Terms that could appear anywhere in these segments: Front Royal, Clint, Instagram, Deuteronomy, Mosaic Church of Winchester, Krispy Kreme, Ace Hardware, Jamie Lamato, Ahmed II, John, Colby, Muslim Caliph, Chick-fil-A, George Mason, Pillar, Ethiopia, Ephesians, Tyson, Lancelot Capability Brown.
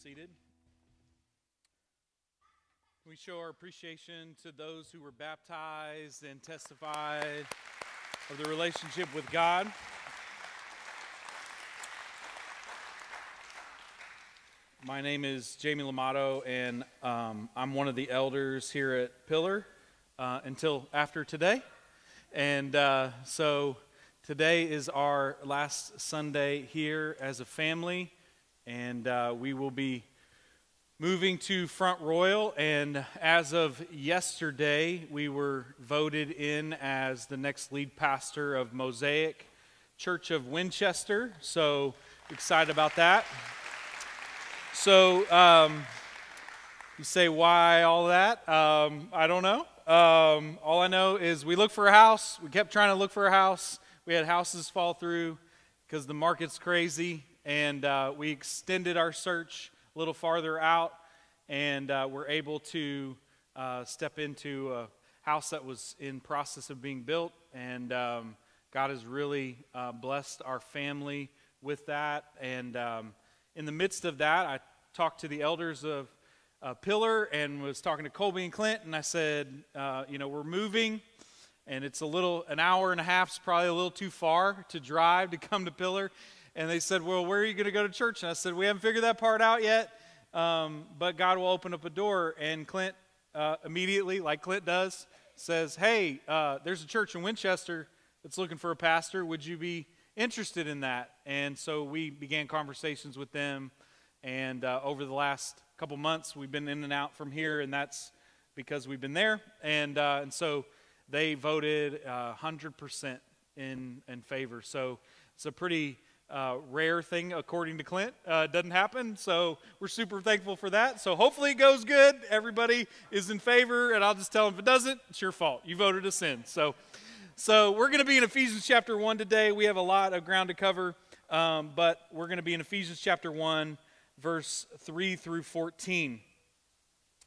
seated. We show our appreciation to those who were baptized and testified of the relationship with God. My name is Jamie Lamato, and I'm one of the elders here at Pillar until after today. And so today is our last Sunday here as a family, and we will be moving to Front Royal. And as of yesterday, we were voted in as the next lead pastor of Mosaic Church of Winchester. So excited about that. So you say, why all that? I don't know. All I know is we looked for a house. We kept trying to look for a house. We had houses fall through because the market's crazy. And we extended our search a little farther out. And we're able to step into a house that was in process of being built. And God has really blessed our family with that. And in the midst of that, I talked to the elders of Pillar and was talking to Colby and Clint, and I said, you know, we're moving, and it's an hour and a half is probably a little too far to drive to come to Pillar. And they said, well, where are you going to go to church? And I said, we haven't figured that part out yet, but God will open up a door. And Clint immediately, like Clint does, says, hey, there's a church in Winchester that's looking for a pastor. Would you be interested in that? And so we began conversations with them, and over the last couple months we've been in and out from here, and that's because we've been there. And so they voted 100% in favor. So it's a pretty rare thing, according to Clint. It doesn't happen, so we're super thankful for that. So hopefully it goes good, everybody is in favor, and I'll just tell them if it doesn't, it's your fault, you voted us in. So we're going to be in Ephesians chapter 1 today. We have a lot of ground to cover, but we're going to be in Ephesians chapter 1, verse 3 through 14.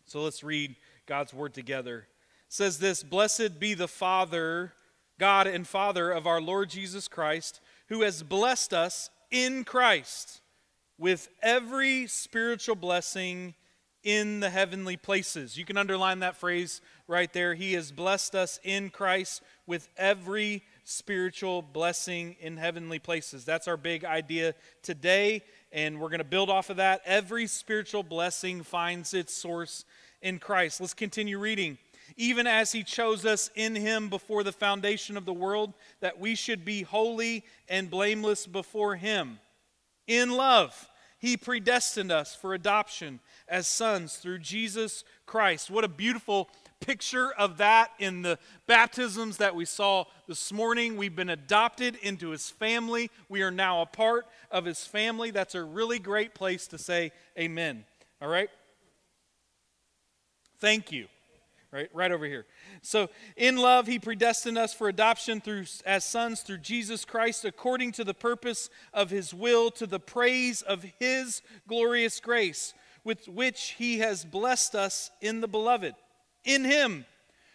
So let's read God's word together. It says this: Blessed be the Father, God and Father of our Lord Jesus Christ, who has blessed us in Christ with every spiritual blessing in the heavenly places. You can underline that phrase right there. He has blessed us in Christ with every spiritual blessing in heavenly places. That's our big idea today, and we're going to build off of that. Every spiritual blessing finds its source in Christ. Let's continue reading. Even as he chose us in him before the foundation of the world, that we should be holy and blameless before him. In love, he predestined us for adoption as sons through Jesus Christ. What a beautiful picture of that in the baptisms that we saw this morning. We've been adopted into his family. We are now a part of his family. That's a really great place to say amen. All right? Thank you. Right over here. So, in love, he predestined us for adoption as sons through Jesus Christ, according to the purpose of his will, to the praise of his glorious grace, with which he has blessed us in the beloved. In him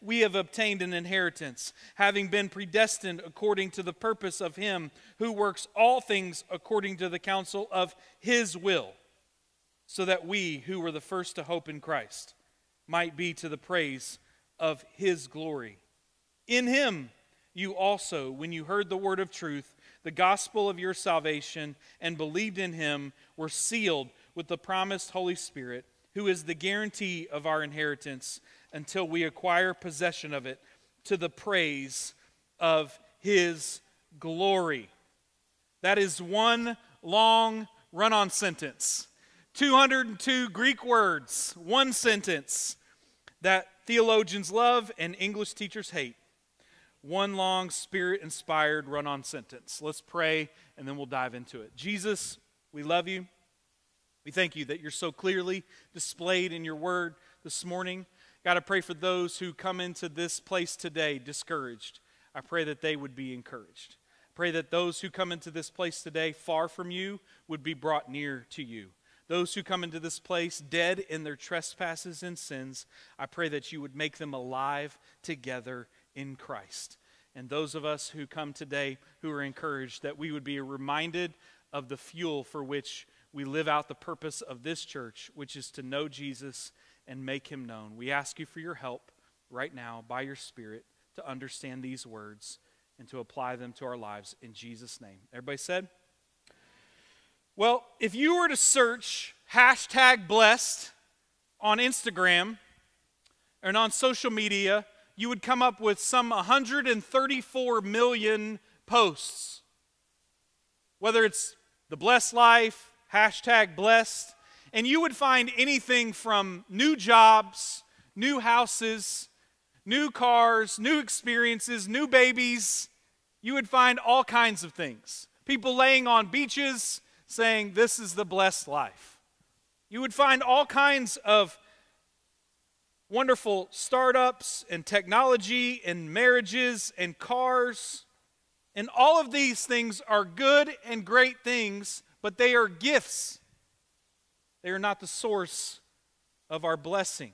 we have obtained an inheritance, having been predestined according to the purpose of him who works all things according to the counsel of his will, so that we who were the first to hope in Christ might be to the praise of his glory. In him you also, when you heard the word of truth, the gospel of your salvation, and believed in him, were sealed with the promised Holy Spirit, who is the guarantee of our inheritance, until we acquire possession of it, to the praise of his glory. That is one long run-on sentence. 202 Greek words, one sentence that theologians love and English teachers hate. One long Spirit-inspired run-on sentence. Let's pray, and then we'll dive into it. Jesus, we love you. We thank you that you're so clearly displayed in your word this morning. God, I pray for those who come into this place today discouraged. I pray that they would be encouraged. Pray that those who come into this place today far from you would be brought near to you. Those who come into this place dead in their trespasses and sins, I pray that you would make them alive together in Christ. And those of us who come today who are encouraged, that we would be reminded of the fuel for which we live out the purpose of this church, which is to know Jesus and make him known. We ask you for your help right now by your Spirit to understand these words and to apply them to our lives in Jesus' name. Everybody said? Well, if you were to search #blessed on Instagram and on social media, you would come up with some 134 million posts. Whether it's the blessed life, #blessed, and you would find anything from new jobs, new houses, new cars, new experiences, new babies. You would find all kinds of things. People laying on beaches saying, this is the blessed life. You would find all kinds of wonderful startups and technology and marriages and cars. And all of these things are good and great things, but they are gifts. They are not the source of our blessing.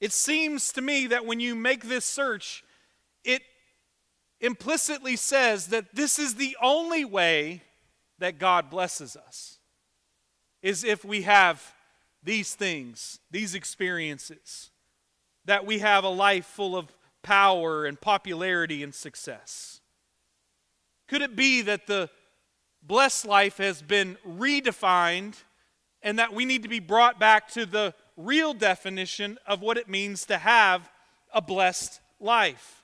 It seems to me that when you make this search, it implicitly says that this is the only way that God blesses us, is if we have these things, these experiences, that we have a life full of power and popularity and success. Could it be that the blessed life has been redefined and that we need to be brought back to the real definition of what it means to have a blessed life?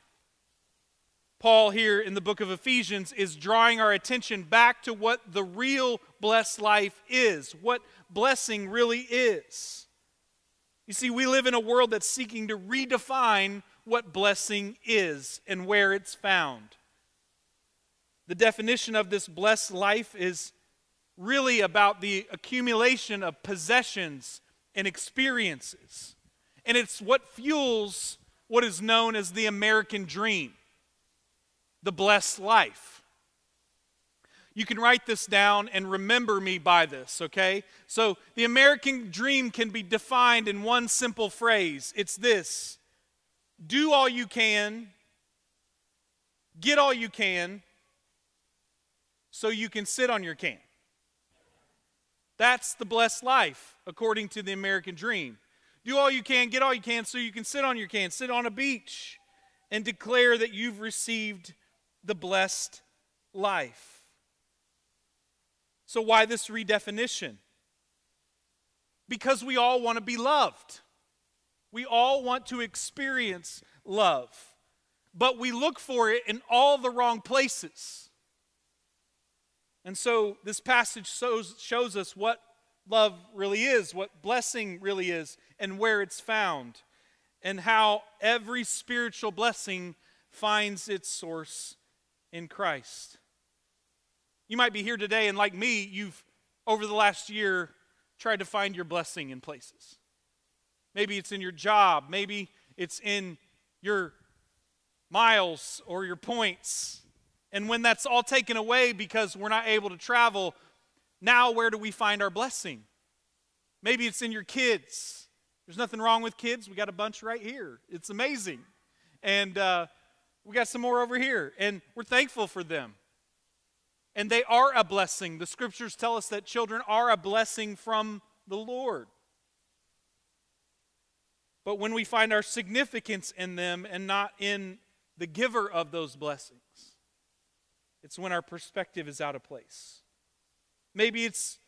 Paul here in the book of Ephesians is drawing our attention back to what the real blessed life is, what blessing really is. You see, we live in a world that's seeking to redefine what blessing is and where it's found. The definition of this blessed life is really about the accumulation of possessions and experiences. And it's what fuels what is known as the American dream, the blessed life. You can write this down and remember me by this, okay? So the American dream can be defined in one simple phrase. It's this: do all you can, get all you can, so you can sit on your can. That's the blessed life, according to the American dream. Do all you can, get all you can, so you can sit on your can. Sit on a beach and declare that you've received the blessed life. So why this redefinition? Because we all want to be loved. We all want to experience love. But we look for it in all the wrong places. And so this passage shows us what love really is, what blessing really is, and where it's found, and how every spiritual blessing finds its source in Christ. You might be here today, and like me, you've, over the last year, tried to find your blessing in places. Maybe it's in your job. Maybe it's in your miles or your points. And when that's all taken away because we're not able to travel, now where do we find our blessing? Maybe it's in your kids. There's nothing wrong with kids. We got a bunch right here. It's amazing. And we got some more over here. And we're thankful for them. And they are a blessing. The scriptures tell us that children are a blessing from the Lord. But when we find our significance in them and not in the giver of those blessings, it's when our perspective is out of place. Maybe it's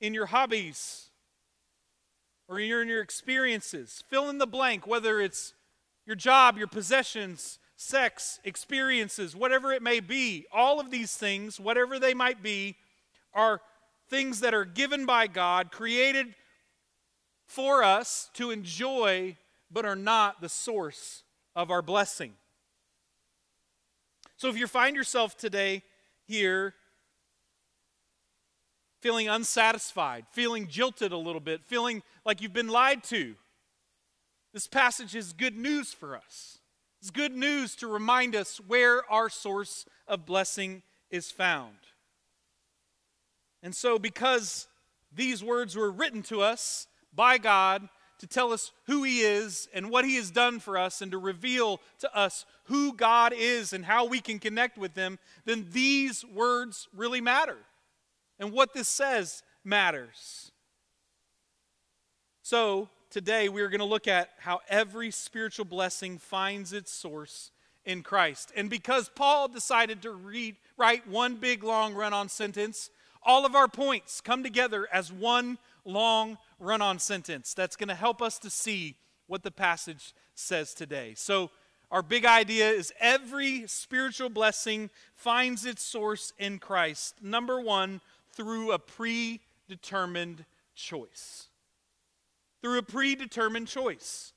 in your hobbies or in your experiences. Fill in the blank, whether it's your job, your possessions, sex, experiences, whatever it may be. All of these things, whatever they might be, are things that are given by God, created for us to enjoy, but are not the source of our blessing. So if you find yourself today here feeling unsatisfied, feeling jilted a little bit, feeling like you've been lied to, This passage is good news for us. It's good news to remind us where our source of blessing is found. And so because these words were written to us by God to tell us who He is and what He has done for us and to reveal to us who God is and how we can connect with Him, then these words really matter. And what this says matters. So today we're going to look at how every spiritual blessing finds its source in Christ. And because Paul decided to write one big long run-on sentence, all of our points come together as one long run-on sentence. That's going to help us to see what the passage says today. So our big idea is every spiritual blessing finds its source in Christ. Number one, through a predetermined choice. Through a predetermined choice.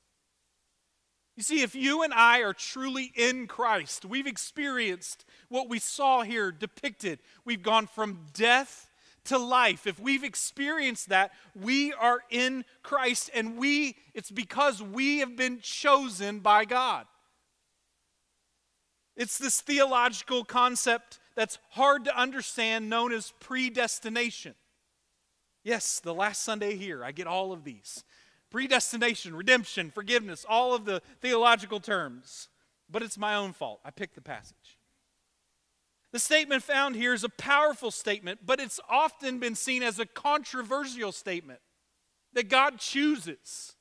You see, if you and I are truly in Christ, we've experienced what we saw here depicted. We've gone from death to life. If we've experienced that, we are in Christ, and it's because we have been chosen by God. It's this theological concept that's hard to understand known as predestination. Yes, the last Sunday here, I get all of these. Predestination, redemption, forgiveness, all of the theological terms. But it's my own fault. I picked the passage. The statement found here is a powerful statement, but it's often been seen as a controversial statement that God chooses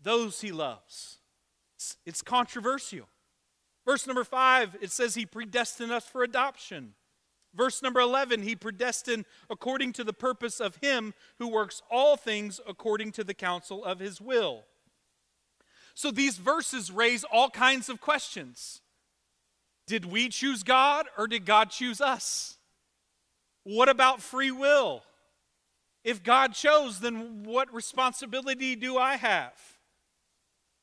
those He loves. It's controversial. Verse number 5, it says He predestined us for adoption. Verse number 11, He predestined according to the purpose of Him who works all things according to the counsel of His will. So these verses raise all kinds of questions. Did we choose God or did God choose us? What about free will? If God chose, then what responsibility do I have?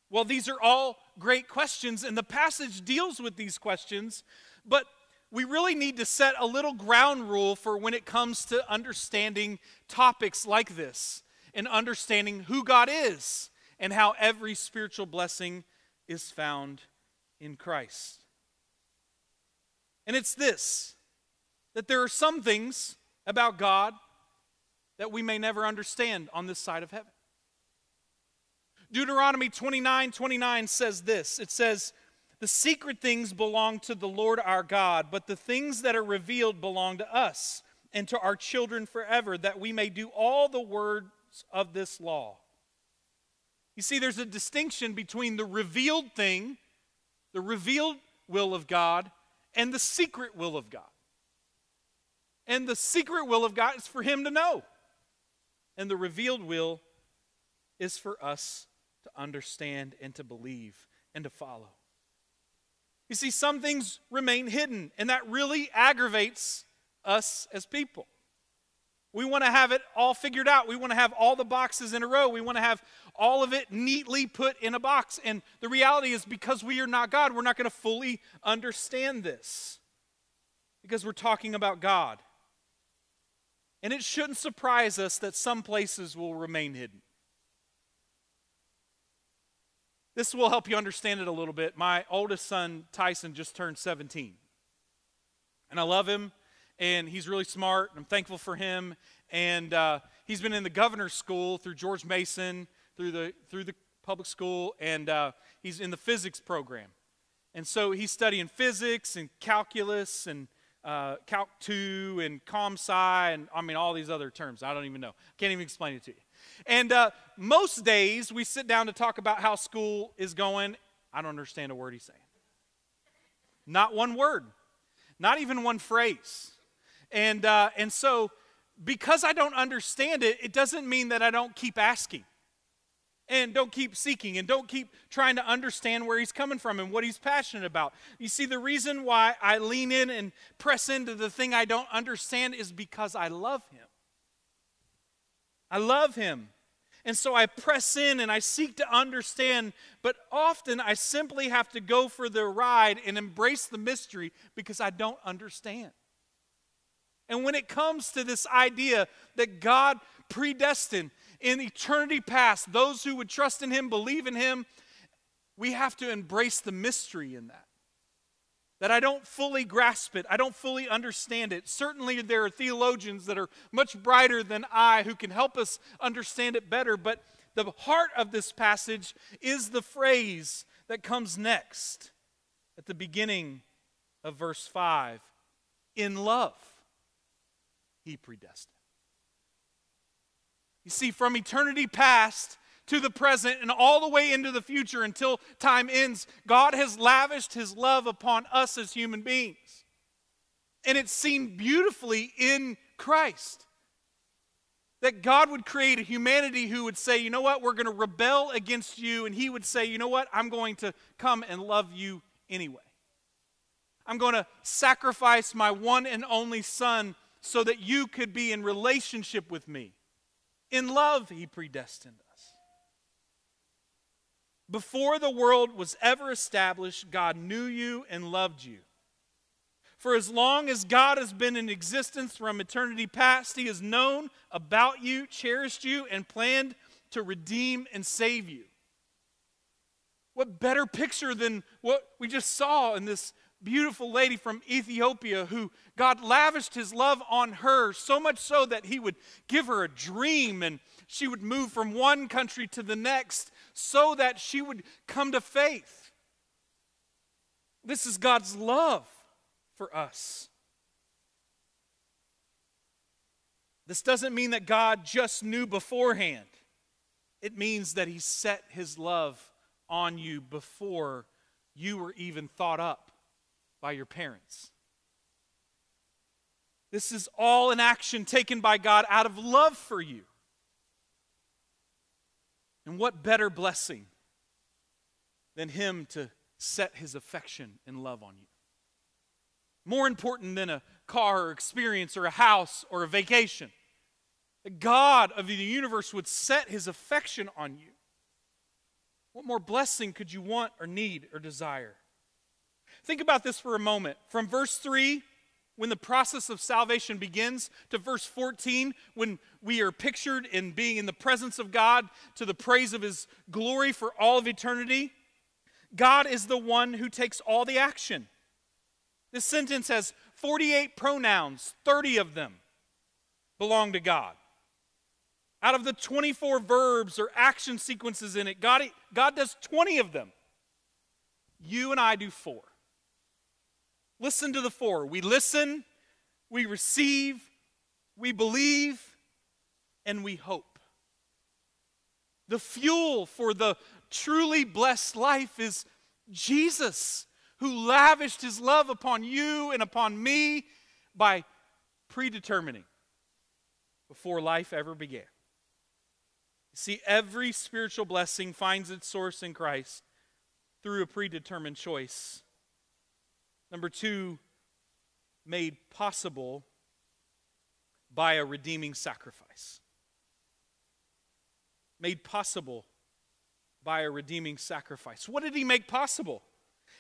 Well, these are all great questions, and the passage deals with these questions, but we really need to set a little ground rule for when it comes to understanding topics like this and understanding who God is and how every spiritual blessing is found in Christ. And it's this, that there are some things about God that we may never understand on this side of heaven. Deuteronomy 29:29 says this. It says, "The secret things belong to the Lord our God, but the things that are revealed belong to us and to our children forever, that we may do all the words of this law." You see, there's a distinction between the revealed thing, the revealed will of God, and the secret will of God. And the secret will of God is for Him to know. And the revealed will is for us to understand and to believe and to follow. You see, some things remain hidden, and that really aggravates us as people. We want to have it all figured out. We want to have all the boxes in a row. We want to have all of it neatly put in a box. And the reality is, because we are not God, we're not going to fully understand this, because we're talking about God. And it shouldn't surprise us that some places will remain hidden. This will help you understand it a little bit. My oldest son, Tyson, just turned 17. And I love him, and he's really smart, and I'm thankful for him. And he's been in the governor's school through George Mason, through the public school, and he's in the physics program. And so he's studying physics and calculus and Calc 2 and Comm Sci and, I mean, all these other terms. I don't even know. I can't even explain it to you. And most days we sit down to talk about how school is going. I don't understand a word he's saying. Not one word. Not even one phrase. And so because I don't understand it, it doesn't mean that I don't keep asking and don't keep seeking and don't keep trying to understand where he's coming from and what he's passionate about. You see, the reason why I lean in and press into the thing I don't understand is because I love him. I love him. And so I press in and I seek to understand, but often I simply have to go for the ride and embrace the mystery because I don't understand. And when it comes to this idea that God predestined, in eternity past, those who would trust in him, believe in him, we have to embrace the mystery in that. That I don't fully grasp it. I don't fully understand it. Certainly there are theologians that are much brighter than I who can help us understand it better. But the heart of this passage is the phrase that comes next at the beginning of verse 5. In love, he predestined. You see, from eternity past to the present and all the way into the future until time ends, God has lavished his love upon us as human beings. And it's seen beautifully in Christ. That God would create a humanity who would say, you know what, we're going to rebel against you. And he would say, you know what, I'm going to come and love you anyway. I'm going to sacrifice my one and only son so that you could be in relationship with me. In love, he predestined us. Before the world was ever established, God knew you and loved you. For as long as God has been in existence from eternity past, he has known about you, cherished you, and planned to redeem and save you. What better picture than what we just saw in this beautiful lady from Ethiopia who God lavished his love on her, so much so that he would give her a dream and she would move from one country to the next so that she would come to faith. This is God's love for us. This doesn't mean that God just knew beforehand. It means that he set his love on you before you were even thought up by your parents. This is all an action taken by God out of love for you. And what better blessing than him to set his affection and love on you? More important than a car or experience or a house or a vacation. The God of the universe would set his affection on you. What more blessing could you want or need or desire? Think about this for a moment. From verse 3, when the process of salvation begins, to verse 14, when we are pictured in being in the presence of God to the praise of his glory for all of eternity, God is the one who takes all the action. This sentence has 48 pronouns, 30 of them belong to God. Out of the 24 verbs or action sequences in it, God does 20 of them. You and I do 4. Listen to the 4. We listen, we receive, we believe, and we hope. The fuel for the truly blessed life is Jesus, who lavished his love upon you and upon me by predetermining before life ever began. You see, every spiritual blessing finds its source in Christ through a predetermined choice. Number 2, made possible by a redeeming sacrifice. Made possible by a redeeming sacrifice. What did he make possible?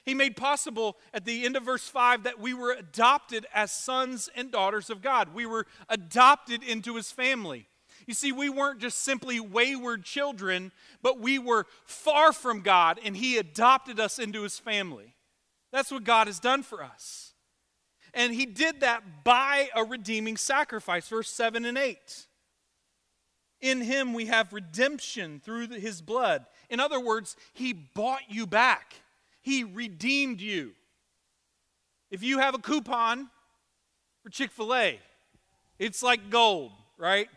He made possible at the end of verse 5 that we were adopted as sons and daughters of God. We were adopted into his family. You see, we weren't just simply wayward children, but we were far from God, and he adopted us into his family. That's what God has done for us. And he did that by a redeeming sacrifice. Verse 7 and 8. In him we have redemption through his blood. In other words, he bought you back. He redeemed you. If you have a coupon for Chick-fil-A, it's like gold, right?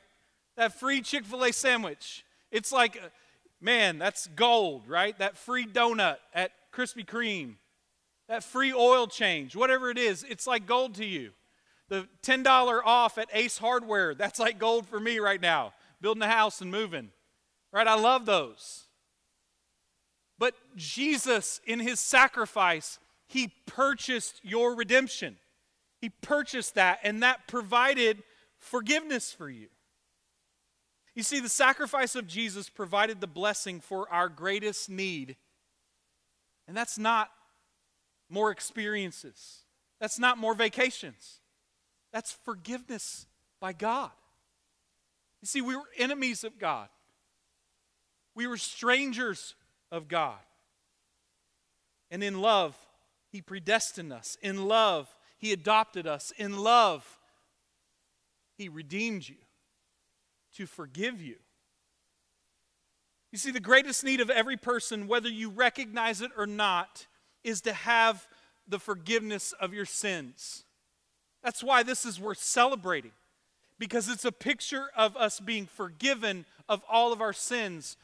That free Chick-fil-A sandwich. It's like, man, that's gold, right? That free donut at Krispy Kreme. That free oil change, whatever it is, it's like gold to you. The $10 off at Ace Hardware, that's like gold for me right now. Building a house and moving. Right, I love those. But Jesus, in his sacrifice, he purchased your redemption. He purchased that, and that provided forgiveness for you. You see, the sacrifice of Jesus provided the blessing for our greatest need. And that's not more experiences. That's not more vacations. That's forgiveness by God. You see, we were enemies of God. We were strangers of God. And in love, He predestined us. In love, He adopted us. In love, He redeemed you to forgive you. You see, the greatest need of every person, whether you recognize it or not, is to have the forgiveness of your sins. That's why this is worth celebrating, because it's a picture of us being forgiven of all of our sins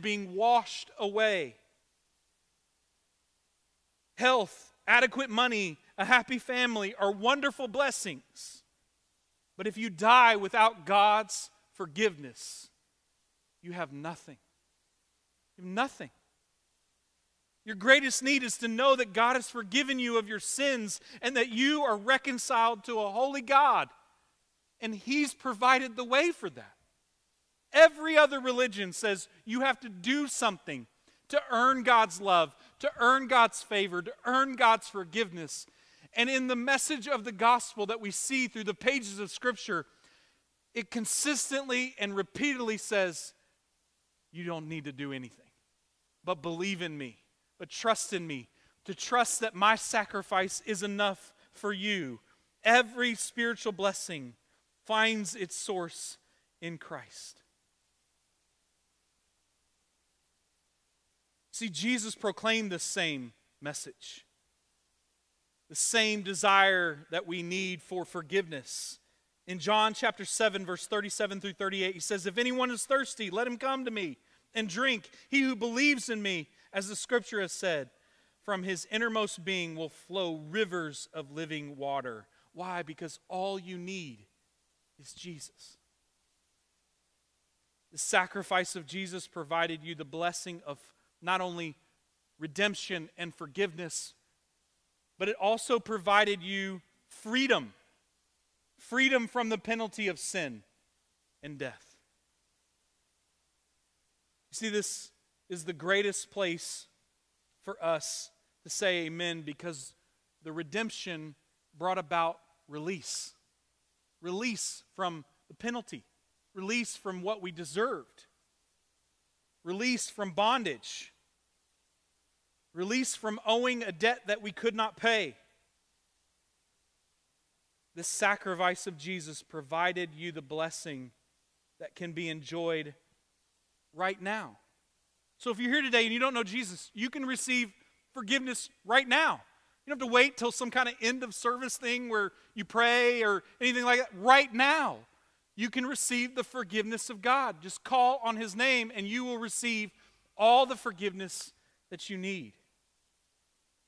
being washed away. Health, adequate money, a happy family are wonderful blessings. But if you die without God's forgiveness, you have nothing. You have nothing. Your greatest need is to know that God has forgiven you of your sins and that you are reconciled to a holy God. And He's provided the way for that. Every other religion says you have to do something to earn God's love, to earn God's favor, to earn God's forgiveness. And in the message of the gospel that we see through the pages of Scripture, it consistently and repeatedly says, you don't need to do anything, but believe in me. But trust in me, to trust that my sacrifice is enough for you. Every spiritual blessing finds its source in Christ. See, Jesus proclaimed the same message, the same desire that we need for forgiveness. In John chapter 7, verse 37 through 38, He says, if anyone is thirsty, let him come to me and drink. He who believes in me, as the Scripture has said, from his innermost being will flow rivers of living water. Why? Because all you need is Jesus. The sacrifice of Jesus provided you the blessing of not only redemption and forgiveness, but it also provided you freedom. Freedom from the penalty of sin and death. You see, this is the greatest place for us to say amen, because the redemption brought about release. Release from the penalty. Release from what we deserved. Release from bondage. Release from owing a debt that we could not pay. The sacrifice of Jesus provided you the blessing that can be enjoyed right now. So if you're here today and you don't know Jesus, you can receive forgiveness right now. You don't have to wait till some kind of end of service thing where you pray or anything like that. Right now, you can receive the forgiveness of God. Just call on His name and you will receive all the forgiveness that you need.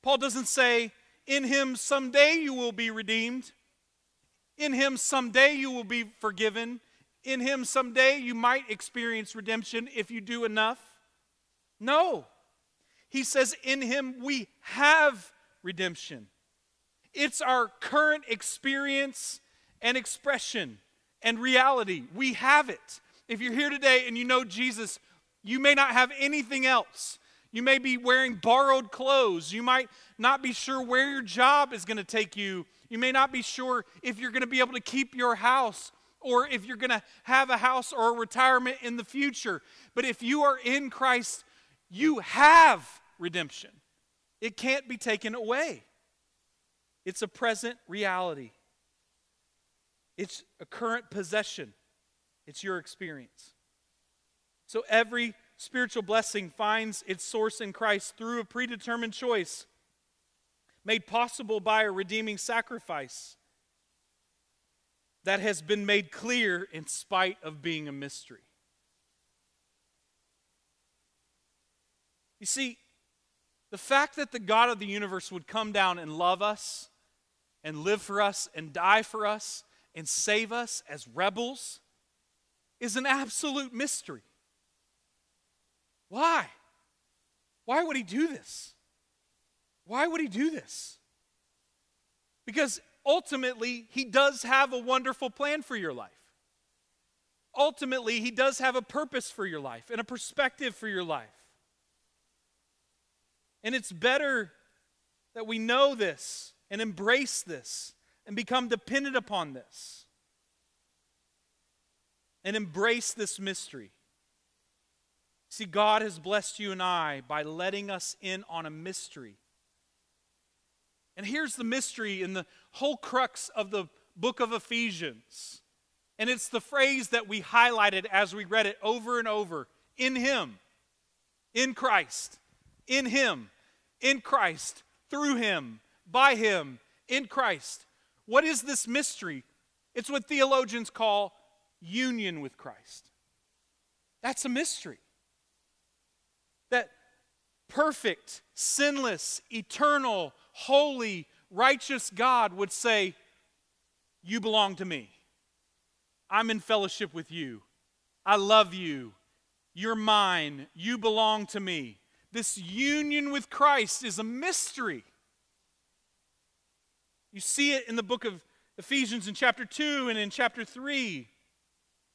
Paul doesn't say, in Him someday you will be redeemed. In Him someday you will be forgiven. In Him someday you might experience redemption if you do enough. No. He says in Him we have redemption. It's our current experience and expression and reality. We have it. If you're here today and you know Jesus, you may not have anything else. You may be wearing borrowed clothes. You might not be sure where your job is going to take you. You may not be sure if you're going to be able to keep your house, or if you're going to have a house or a retirement in the future. But if you are in Christ, you have redemption. It can't be taken away. It's a present reality. It's a current possession. It's your experience. So every spiritual blessing finds its source in Christ through a predetermined choice made possible by a redeeming sacrifice that has been made clear in spite of being a mystery. You see, the fact that the God of the universe would come down and love us, and live for us, and die for us, and save us as rebels, is an absolute mystery. Why? Why would He do this? Why would He do this? Because ultimately, He does have a wonderful plan for your life. Ultimately, He does have a purpose for your life and a perspective for your life. And it's better that we know this and embrace this and become dependent upon this and embrace this mystery See, God has blessed you and I by letting us in on a mystery. And here's the mystery in the whole crux of the book of Ephesians. And it's the phrase that we highlighted as we read it over and over. In Him. In Christ. In Him. In Christ. Through Him. By Him. In Christ. What is this mystery? It's what theologians call union with Christ. That's a mystery. That perfect, sinless, eternal, holy, righteous God would say, you belong to me. I'm in fellowship with you. I love you. You're mine. You belong to me. This union with Christ is a mystery. You see it in the book of Ephesians in chapter 2 and in chapter 3.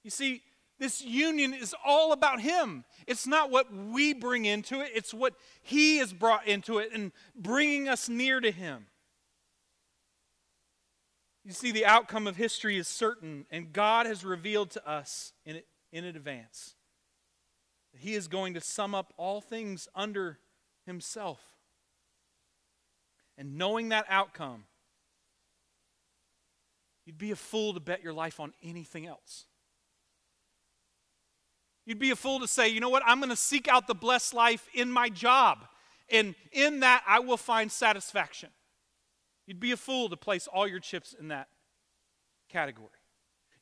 You see, this union is all about Him. It's not what we bring into it. It's what He has brought into it and bringing us near to Him. You see, the outcome of history is certain, and God has revealed to us in advance that He is going to sum up all things under Himself. And knowing that outcome, you'd be a fool to bet your life on anything else. You'd be a fool to say, you know what, I'm going to seek out the blessed life in my job, and in that I will find satisfaction. You'd be a fool to place all your chips in that category.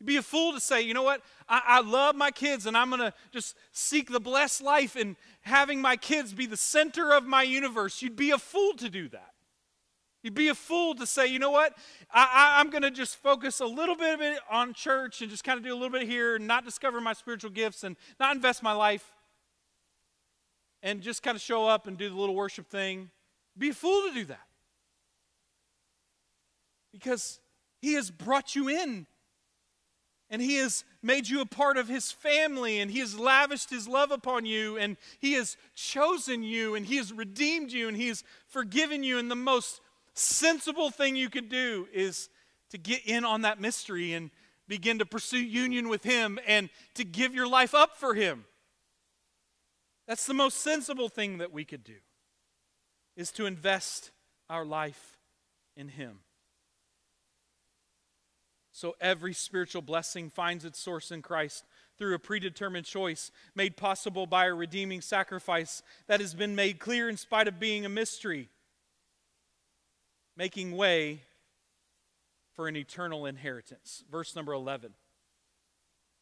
You'd be a fool to say, you know what, I love my kids, and I'm going to just seek the blessed life and having my kids be the center of my universe. You'd be a fool to do that. You'd be a fool to say, you know what, I'm going to just focus a little bit on church and just kind of do a little bit here and not discover my spiritual gifts and not invest my life and just kind of show up and do the little worship thing. You'd be a fool to do that. Because He has brought you in, and He has made you a part of His family, and He has lavished His love upon you, and He has chosen you, and He has redeemed you, and He has forgiven you. And the most sensible thing you could do is to get in on that mystery and begin to pursue union with Him and to give your life up for Him. That's the most sensible thing that we could do, is to invest our life in Him. So every spiritual blessing finds its source in Christ through a predetermined choice made possible by a redeeming sacrifice that has been made clear in spite of being a mystery, making way for an eternal inheritance. Verse number 11.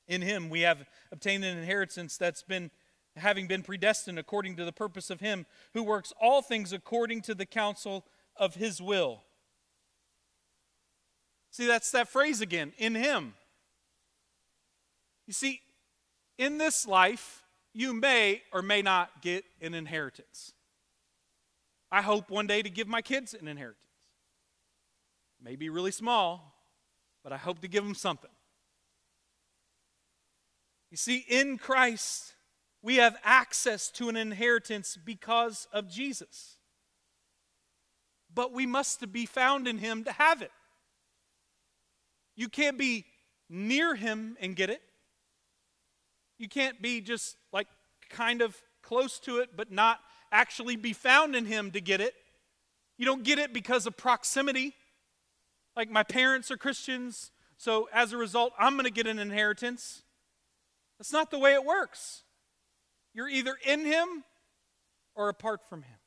In Him we have obtained an inheritance that's been, having been predestined according to the purpose of Him who works all things according to the counsel of His will. See, that's that phrase again, in Him. You see, in this life, you may or may not get an inheritance. I hope one day to give my kids an inheritance. Maybe really small, but I hope to give them something. You see, in Christ, we have access to an inheritance because of Jesus. But we must be found in Him to have it. You can't be near Him and get it. You can't be just like kind of close to it but not actually be found in Him to get it. You don't get it because of proximity. Like, my parents are Christians, so as a result, I'm going to get an inheritance. That's not the way it works. You're either in Him or apart from Him.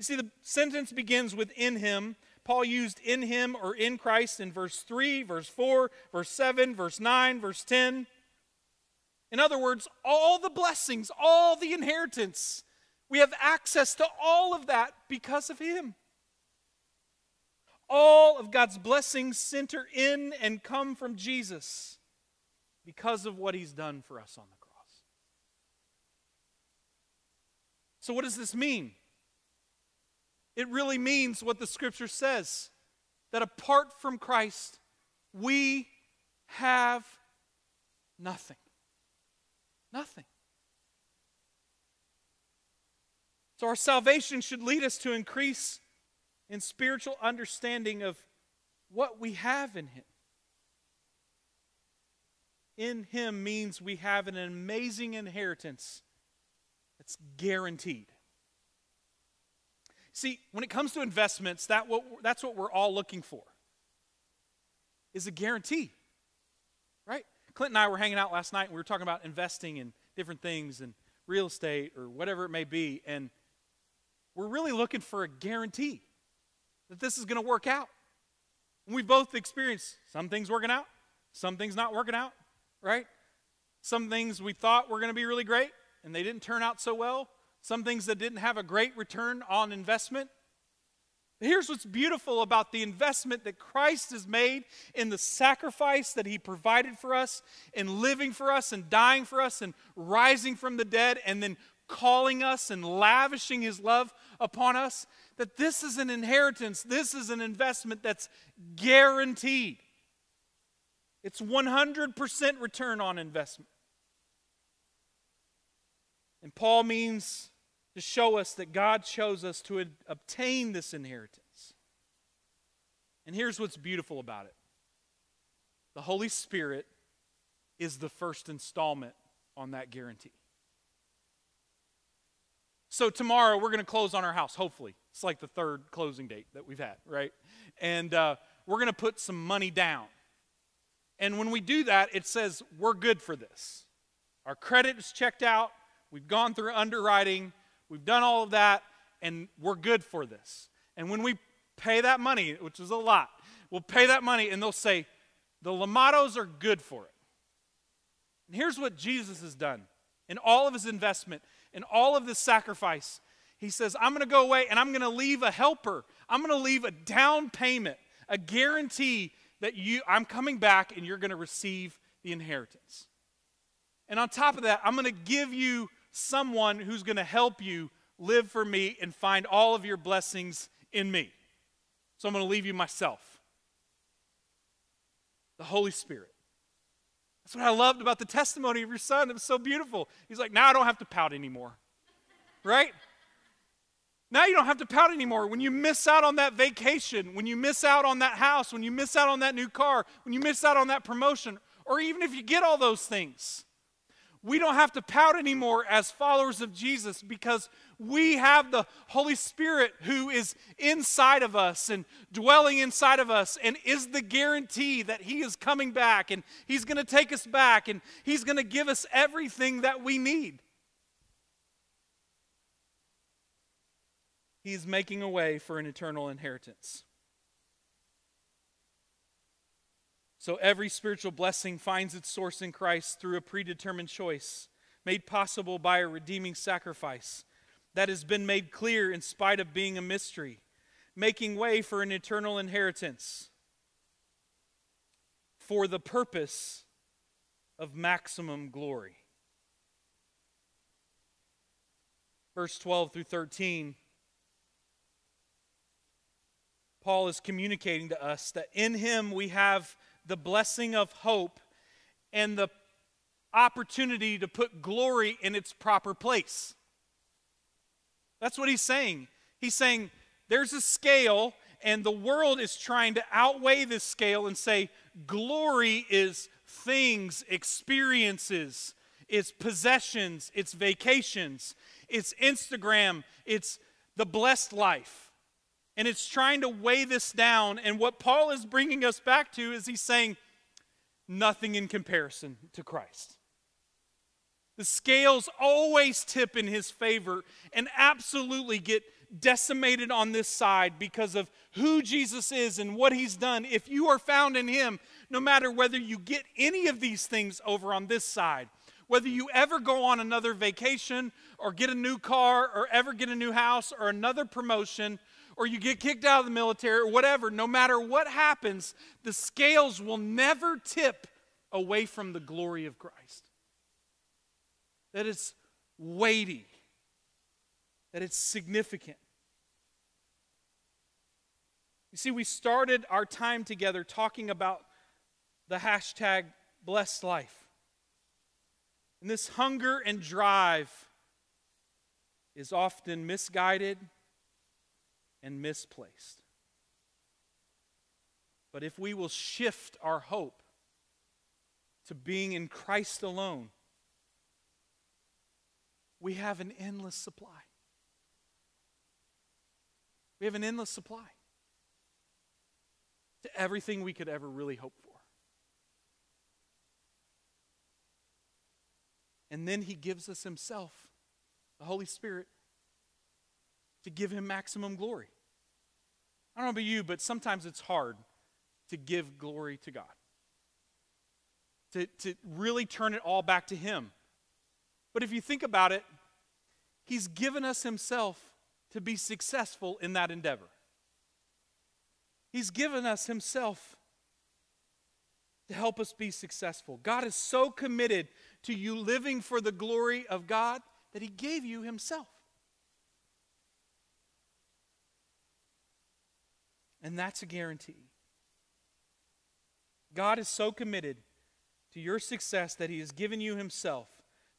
You see, the sentence begins with in Him. Paul used in Him or in Christ in verse 3, verse 4, verse 7, verse 9, verse 10. In other words, all the blessings, all the inheritance, we have access to all of that because of Him. All of God's blessings center in and come from Jesus because of what He's done for us on the cross. So what does this mean? It really means what the Scripture says, that apart from Christ, we have nothing. Nothing. So our salvation should lead us to increase in spiritual understanding of what we have in Him. In Him means we have an amazing inheritance It's guaranteed. See, when it comes to investments, that's what we're all looking for, is a guarantee, right? Clint and I were hanging out last night, and we were talking about investing in different things and real estate or whatever it may be, and we're really looking for a guarantee that this is going to work out. And we've both experienced some things working out, some things not working out, right? Some things we thought were going to be really great, and they didn't turn out so well. Some things that didn't have a great return on investment. Here's what's beautiful about the investment that Christ has made in the sacrifice that he provided for us, in living for us and dying for us and rising from the dead and then calling us and lavishing his love upon us, that this is an inheritance, this is an investment that's guaranteed. It's 100% return on investment. And Paul means to show us that God chose us to obtain this inheritance. And here's what's beautiful about it. The Holy Spirit is the first installment on that guarantee. So tomorrow we're going to close on our house, hopefully. It's like the third closing date that we've had, right? And we're going to put some money down. And when we do that, it says we're good for this. Our credit is checked out. We've gone through underwriting. We've done all of that, and we're good for this. And when we pay that money, which is a lot, we'll pay that money, and they'll say, the Lamatos are good for it. And here's what Jesus has done. In all of his investment, in all of this sacrifice, he says, I'm going to go away, and I'm going to leave a helper. I'm going to leave a down payment, a guarantee that I'm coming back, and you're going to receive the inheritance. And on top of that, I'm going to give you someone who's going to help you live for me and find all of your blessings in me. So I'm going to leave you myself. The Holy Spirit. That's what I loved about the testimony of your son. It was so beautiful. He's like, now I don't have to pout anymore. Right? Now you don't have to pout anymore. When you miss out on that vacation, when you miss out on that house, when you miss out on that new car, when you miss out on that promotion, or even if you get all those things, we don't have to pout anymore as followers of Jesus because we have the Holy Spirit who is inside of us and dwelling inside of us and is the guarantee that he is coming back and he's going to take us back and he's going to give us everything that we need. He's making a way for an eternal inheritance. So every spiritual blessing finds its source in Christ through a predetermined choice made possible by a redeeming sacrifice that has been made clear in spite of being a mystery, making way for an eternal inheritance for the purpose of maximum glory. Verse 12 through 13, Paul is communicating to us that in him we have the blessing of hope, and the opportunity to put glory in its proper place. That's what he's saying. He's saying there's a scale, and the world is trying to outweigh this scale and say glory is things, experiences, it's possessions, it's vacations, it's Instagram, it's the blessed life. And it's trying to weigh this down. And what Paul is bringing us back to is he's saying nothing in comparison to Christ. The scales always tip in his favor and absolutely get decimated on this side because of who Jesus is and what he's done. If you are found in him, no matter whether you get any of these things over on this side, whether you ever go on another vacation or get a new car or ever get a new house or another promotion, or you get kicked out of the military, or whatever, no matter what happens, the scales will never tip away from the glory of Christ. That it's weighty, that it's significant. You see, we started our time together talking about the hashtag blessed life. And this hunger and drive is often misguided and misplaced. But if we will shift our hope to being in Christ alone, we have an endless supply. We have an endless supply to everything we could ever really hope for. And then he gives us himself, the Holy Spirit, to give him maximum glory. I don't know about you, but sometimes it's hard to give glory to God. To really turn it all back to him. But if you think about it, he's given us himself to be successful in that endeavor. He's given us himself to help us be successful. God is so committed to you living for the glory of God that he gave you himself. And that's a guarantee. God is so committed to your success that he has given you himself.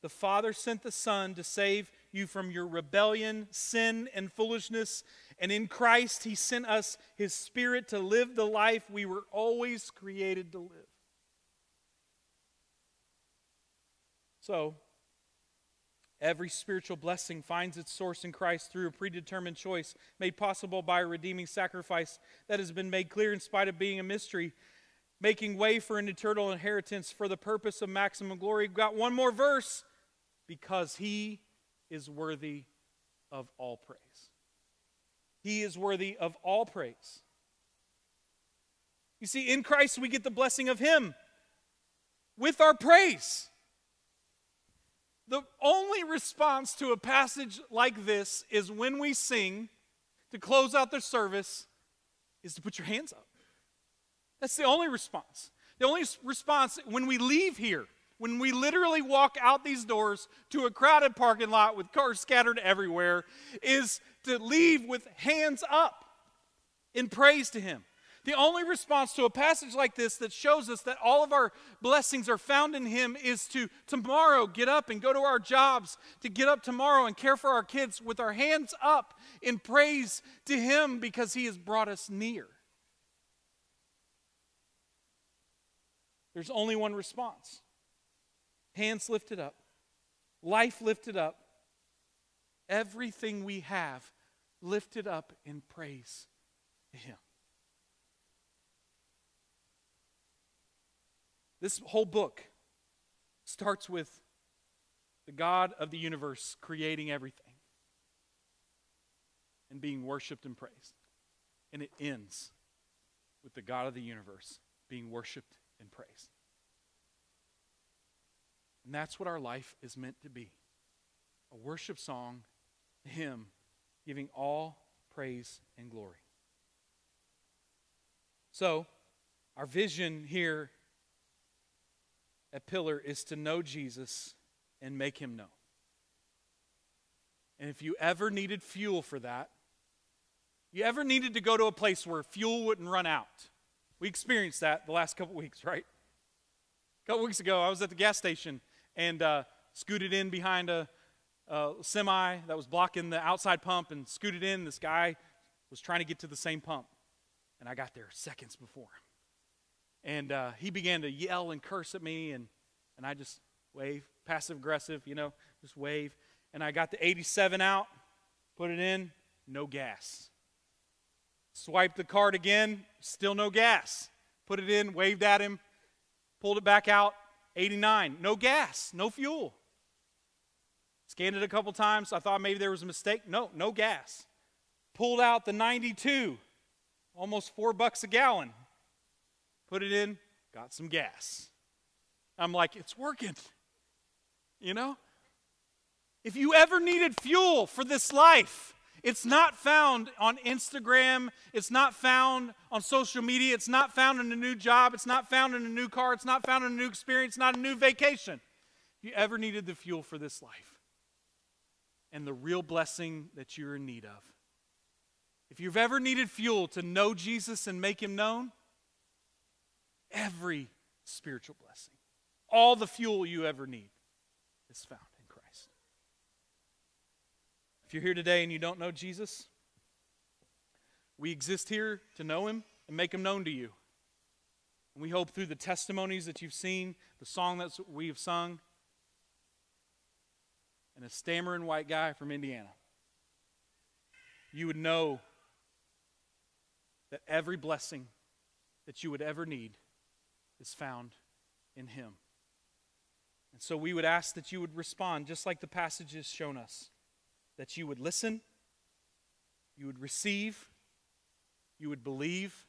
The Father sent the Son to save you from your rebellion, sin, and foolishness. And in Christ, he sent us his Spirit to live the life we were always created to live. So, every spiritual blessing finds its source in Christ through a predetermined choice made possible by a redeeming sacrifice that has been made clear in spite of being a mystery, making way for an eternal inheritance for the purpose of maximum glory. We've got one more verse. Because he is worthy of all praise. He is worthy of all praise. You see, in Christ we get the blessing of him with our praise. The only response to a passage like this is when we sing to close out the service is to put your hands up. That's the only response. The only response when we leave here, when we literally walk out these doors to a crowded parking lot with cars scattered everywhere, is to leave with hands up in praise to him. The only response to a passage like this that shows us that all of our blessings are found in him is to tomorrow get up and go to our jobs, to get up tomorrow and care for our kids with our hands up in praise to him because he has brought us near. There's only one response. Hands lifted up. Life lifted up. Everything we have lifted up in praise to him. This whole book starts with the God of the universe creating everything and being worshiped and praised. And it ends with the God of the universe being worshiped and praise. And that's what our life is meant to be. A worship song to him, giving all praise and glory. So, our vision here at Pillar is to know Jesus and make him known. And if you ever needed fuel for that, you ever needed to go to a place where fuel wouldn't run out. We experienced that the last couple weeks, right? A couple weeks ago, I was at the gas station and scooted in behind a semi that was blocking the outside pump and scooted in. This guy was trying to get to the same pump, and I got there seconds before him. And he began to yell and curse at me, and I just wave, passive-aggressive, you know, just wave. And I got the 87 out, put it in, no gas. Swiped the card again, still no gas. Put it in, waved at him, pulled it back out, 89. No gas, no fuel. Scanned it a couple times. I thought maybe there was a mistake. No gas. Pulled out the 92, almost $4 a gallon. Put it in, got some gas. I'm like, it's working, you know? If you ever needed fuel for this life, it's not found on Instagram. It's not found on social media. It's not found in a new job. It's not found in a new car. It's not found in a new experience, not a new vacation. If you ever needed the fuel for this life and the real blessing that you're in need of, if you've ever needed fuel to know Jesus and make him known, every spiritual blessing, all the fuel you ever need is found. If you're here today and you don't know Jesus, we exist here to know him and make him known to you. And we hope through the testimonies that you've seen, the song that we have sung, and a stammering white guy from Indiana, you would know that every blessing that you would ever need is found in him. And so we would ask that you would respond just like the passage has shown us, that you would listen, you would receive, you would believe,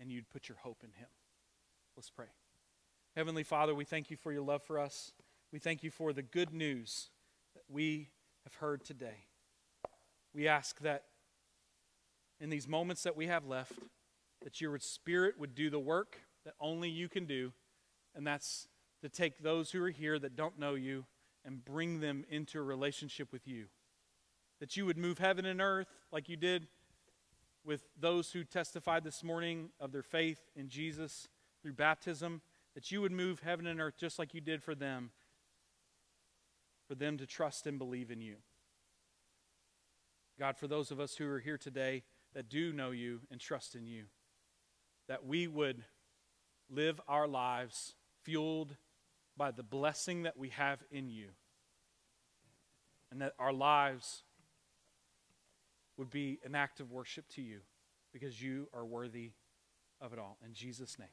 and you'd put your hope in him. Let's pray. Heavenly Father, we thank you for your love for us. We thank you for the good news that we have heard today. We ask that in these moments that we have left, that your Spirit would do the work that only you can do, and that's to take those who are here that don't know you and bring them into a relationship with you. That you would move heaven and earth like you did with those who testified this morning of their faith in Jesus through baptism, that you would move heaven and earth just like you did for them to trust and believe in you. God, for those of us who are here today that do know you and trust in you, that we would live our lives fueled by the blessing that we have in you, and that our lives would be an act of worship to you because you are worthy of it all. In Jesus' name.